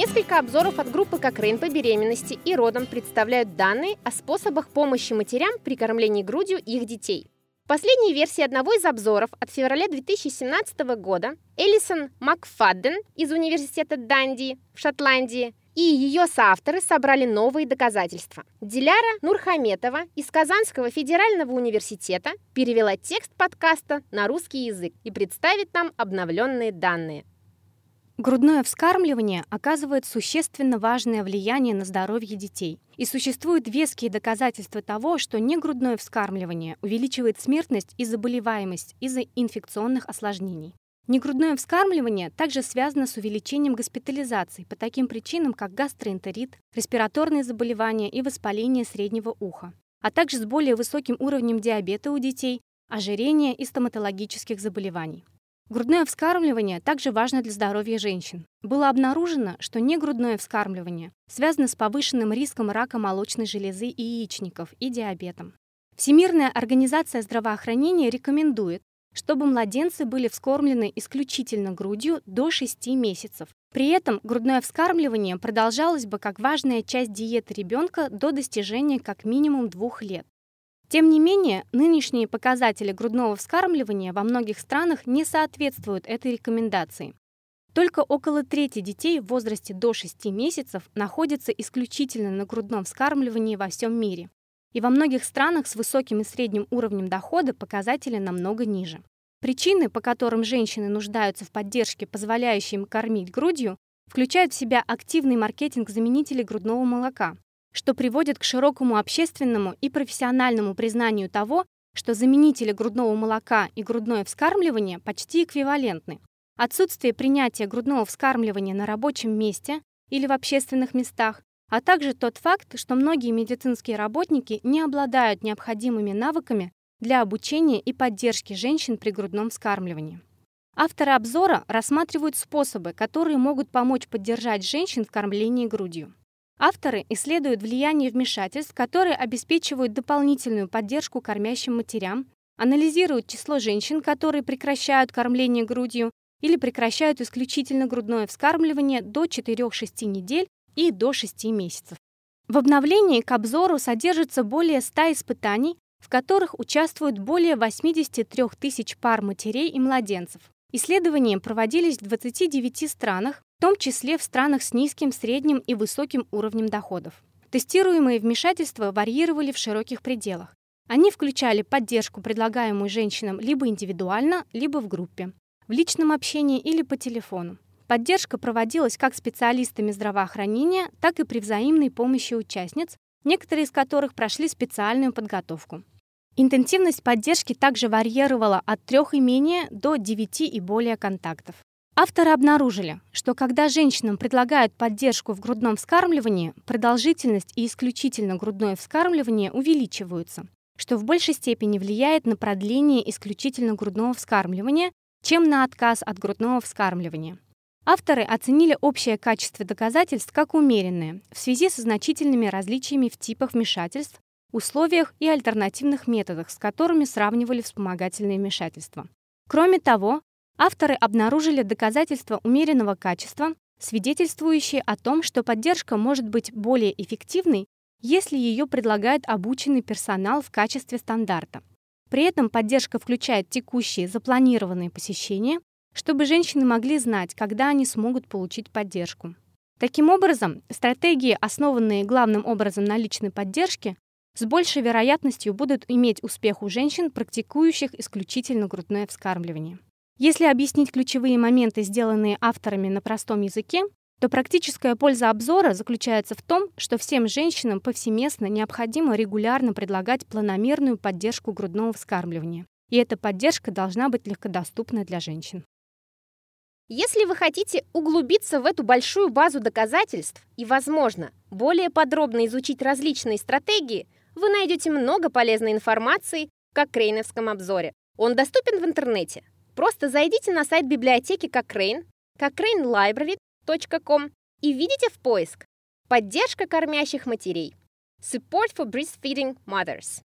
Несколько обзоров от группы Кокрейн по беременности и родам представляют данные о способах помощи матерям при кормлении грудью их детей. В последней версии одного из обзоров от февраля 2017 года Элисон Макфадден из Университета Данди в Шотландии и ее соавторы собрали новые доказательства. Диляра Нурхаметова из Казанского федерального университета перевела текст подкаста на русский язык и представит нам обновленные данные. Грудное вскармливание оказывает существенно важное влияние на здоровье детей. И существуют веские доказательства того, что негрудное вскармливание увеличивает смертность и заболеваемость из-за инфекционных осложнений. Негрудное вскармливание также связано с увеличением госпитализаций по таким причинам, как гастроэнтерит, респираторные заболевания и воспаление среднего уха, а также с более высоким уровнем диабета у детей, ожирения и стоматологических заболеваний. Грудное вскармливание также важно для здоровья женщин. Было обнаружено, что негрудное вскармливание связано с повышенным риском рака молочной железы и яичников и диабетом. Всемирная организация здравоохранения рекомендует, чтобы младенцы были вскормлены исключительно грудью до 6 месяцев. При этом грудное вскармливание продолжалось бы как важная часть диеты ребенка до достижения как минимум 2 лет. Тем не менее, нынешние показатели грудного вскармливания во многих странах не соответствуют этой рекомендации. Только около трети детей в возрасте до 6 месяцев находятся исключительно на грудном вскармливании во всем мире. И во многих странах с высоким и средним уровнем дохода показатели намного ниже. Причины, по которым женщины нуждаются в поддержке, позволяющей им кормить грудью, включают в себя активный маркетинг заменителей грудного молока, что приводит к широкому общественному и профессиональному признанию того, что заменители грудного молока и грудное вскармливание почти эквивалентны. Отсутствие принятия грудного вскармливания на рабочем месте или в общественных местах, а также тот факт, что многие медицинские работники не обладают необходимыми навыками для обучения и поддержки женщин при грудном вскармливании. Авторы обзора рассматривают способы, которые могут помочь поддержать женщин в кормлении грудью. Авторы исследуют влияние вмешательств, которые обеспечивают дополнительную поддержку кормящим матерям, анализируют число женщин, которые прекращают кормление грудью или прекращают исключительно грудное вскармливание до 4-6 недель и до 6 месяцев. В обновлении к обзору содержится более 100 испытаний, в которых участвуют более 83 тысяч пар матерей и младенцев. Исследования проводились в 29 странах, в том числе в странах с низким, средним и высоким уровнем доходов. Тестируемые вмешательства варьировали в широких пределах. Они включали поддержку, предлагаемую женщинам либо индивидуально, либо в группе, в личном общении или по телефону. Поддержка проводилась как специалистами здравоохранения, так и при взаимной помощи участниц, некоторые из которых прошли специальную подготовку. Интенсивность поддержки также варьировала от 3 и менее до 9 и более контактов. Авторы обнаружили, что когда женщинам предлагают поддержку в грудном вскармливании, продолжительность и исключительно грудное вскармливание увеличиваются, что в большей степени влияет на продление исключительно грудного вскармливания, чем на отказ от грудного вскармливания. Авторы оценили общее качество доказательств как умеренное в связи со значительными различиями в типах вмешательств, условиях и альтернативных методах, с которыми сравнивали вспомогательные вмешательства. Кроме того, авторы обнаружили доказательства умеренного качества, свидетельствующие о том, что поддержка может быть более эффективной, если ее предлагает обученный персонал в качестве стандарта. При этом поддержка включает текущие запланированные посещения, чтобы женщины могли знать, когда они смогут получить поддержку. Таким образом, стратегии, основанные главным образом на личной поддержке, с большей вероятностью будут иметь успех у женщин, практикующих исключительно грудное вскармливание. Если объяснить ключевые моменты, сделанные авторами на простом языке, то практическая польза обзора заключается в том, что всем женщинам повсеместно необходимо регулярно предлагать планомерную поддержку грудного вскармливания. И эта поддержка должна быть легкодоступна для женщин. Если вы хотите углубиться в эту большую базу доказательств и, возможно, более подробно изучить различные стратегии, вы найдете много полезной информации в Кокрейновском обзоре. Он доступен в интернете. Просто зайдите на сайт библиотеки Кокрейн, cochranelibrary.com, и введите в поиск «Поддержка кормящих матерей» – Support for breastfeeding mothers.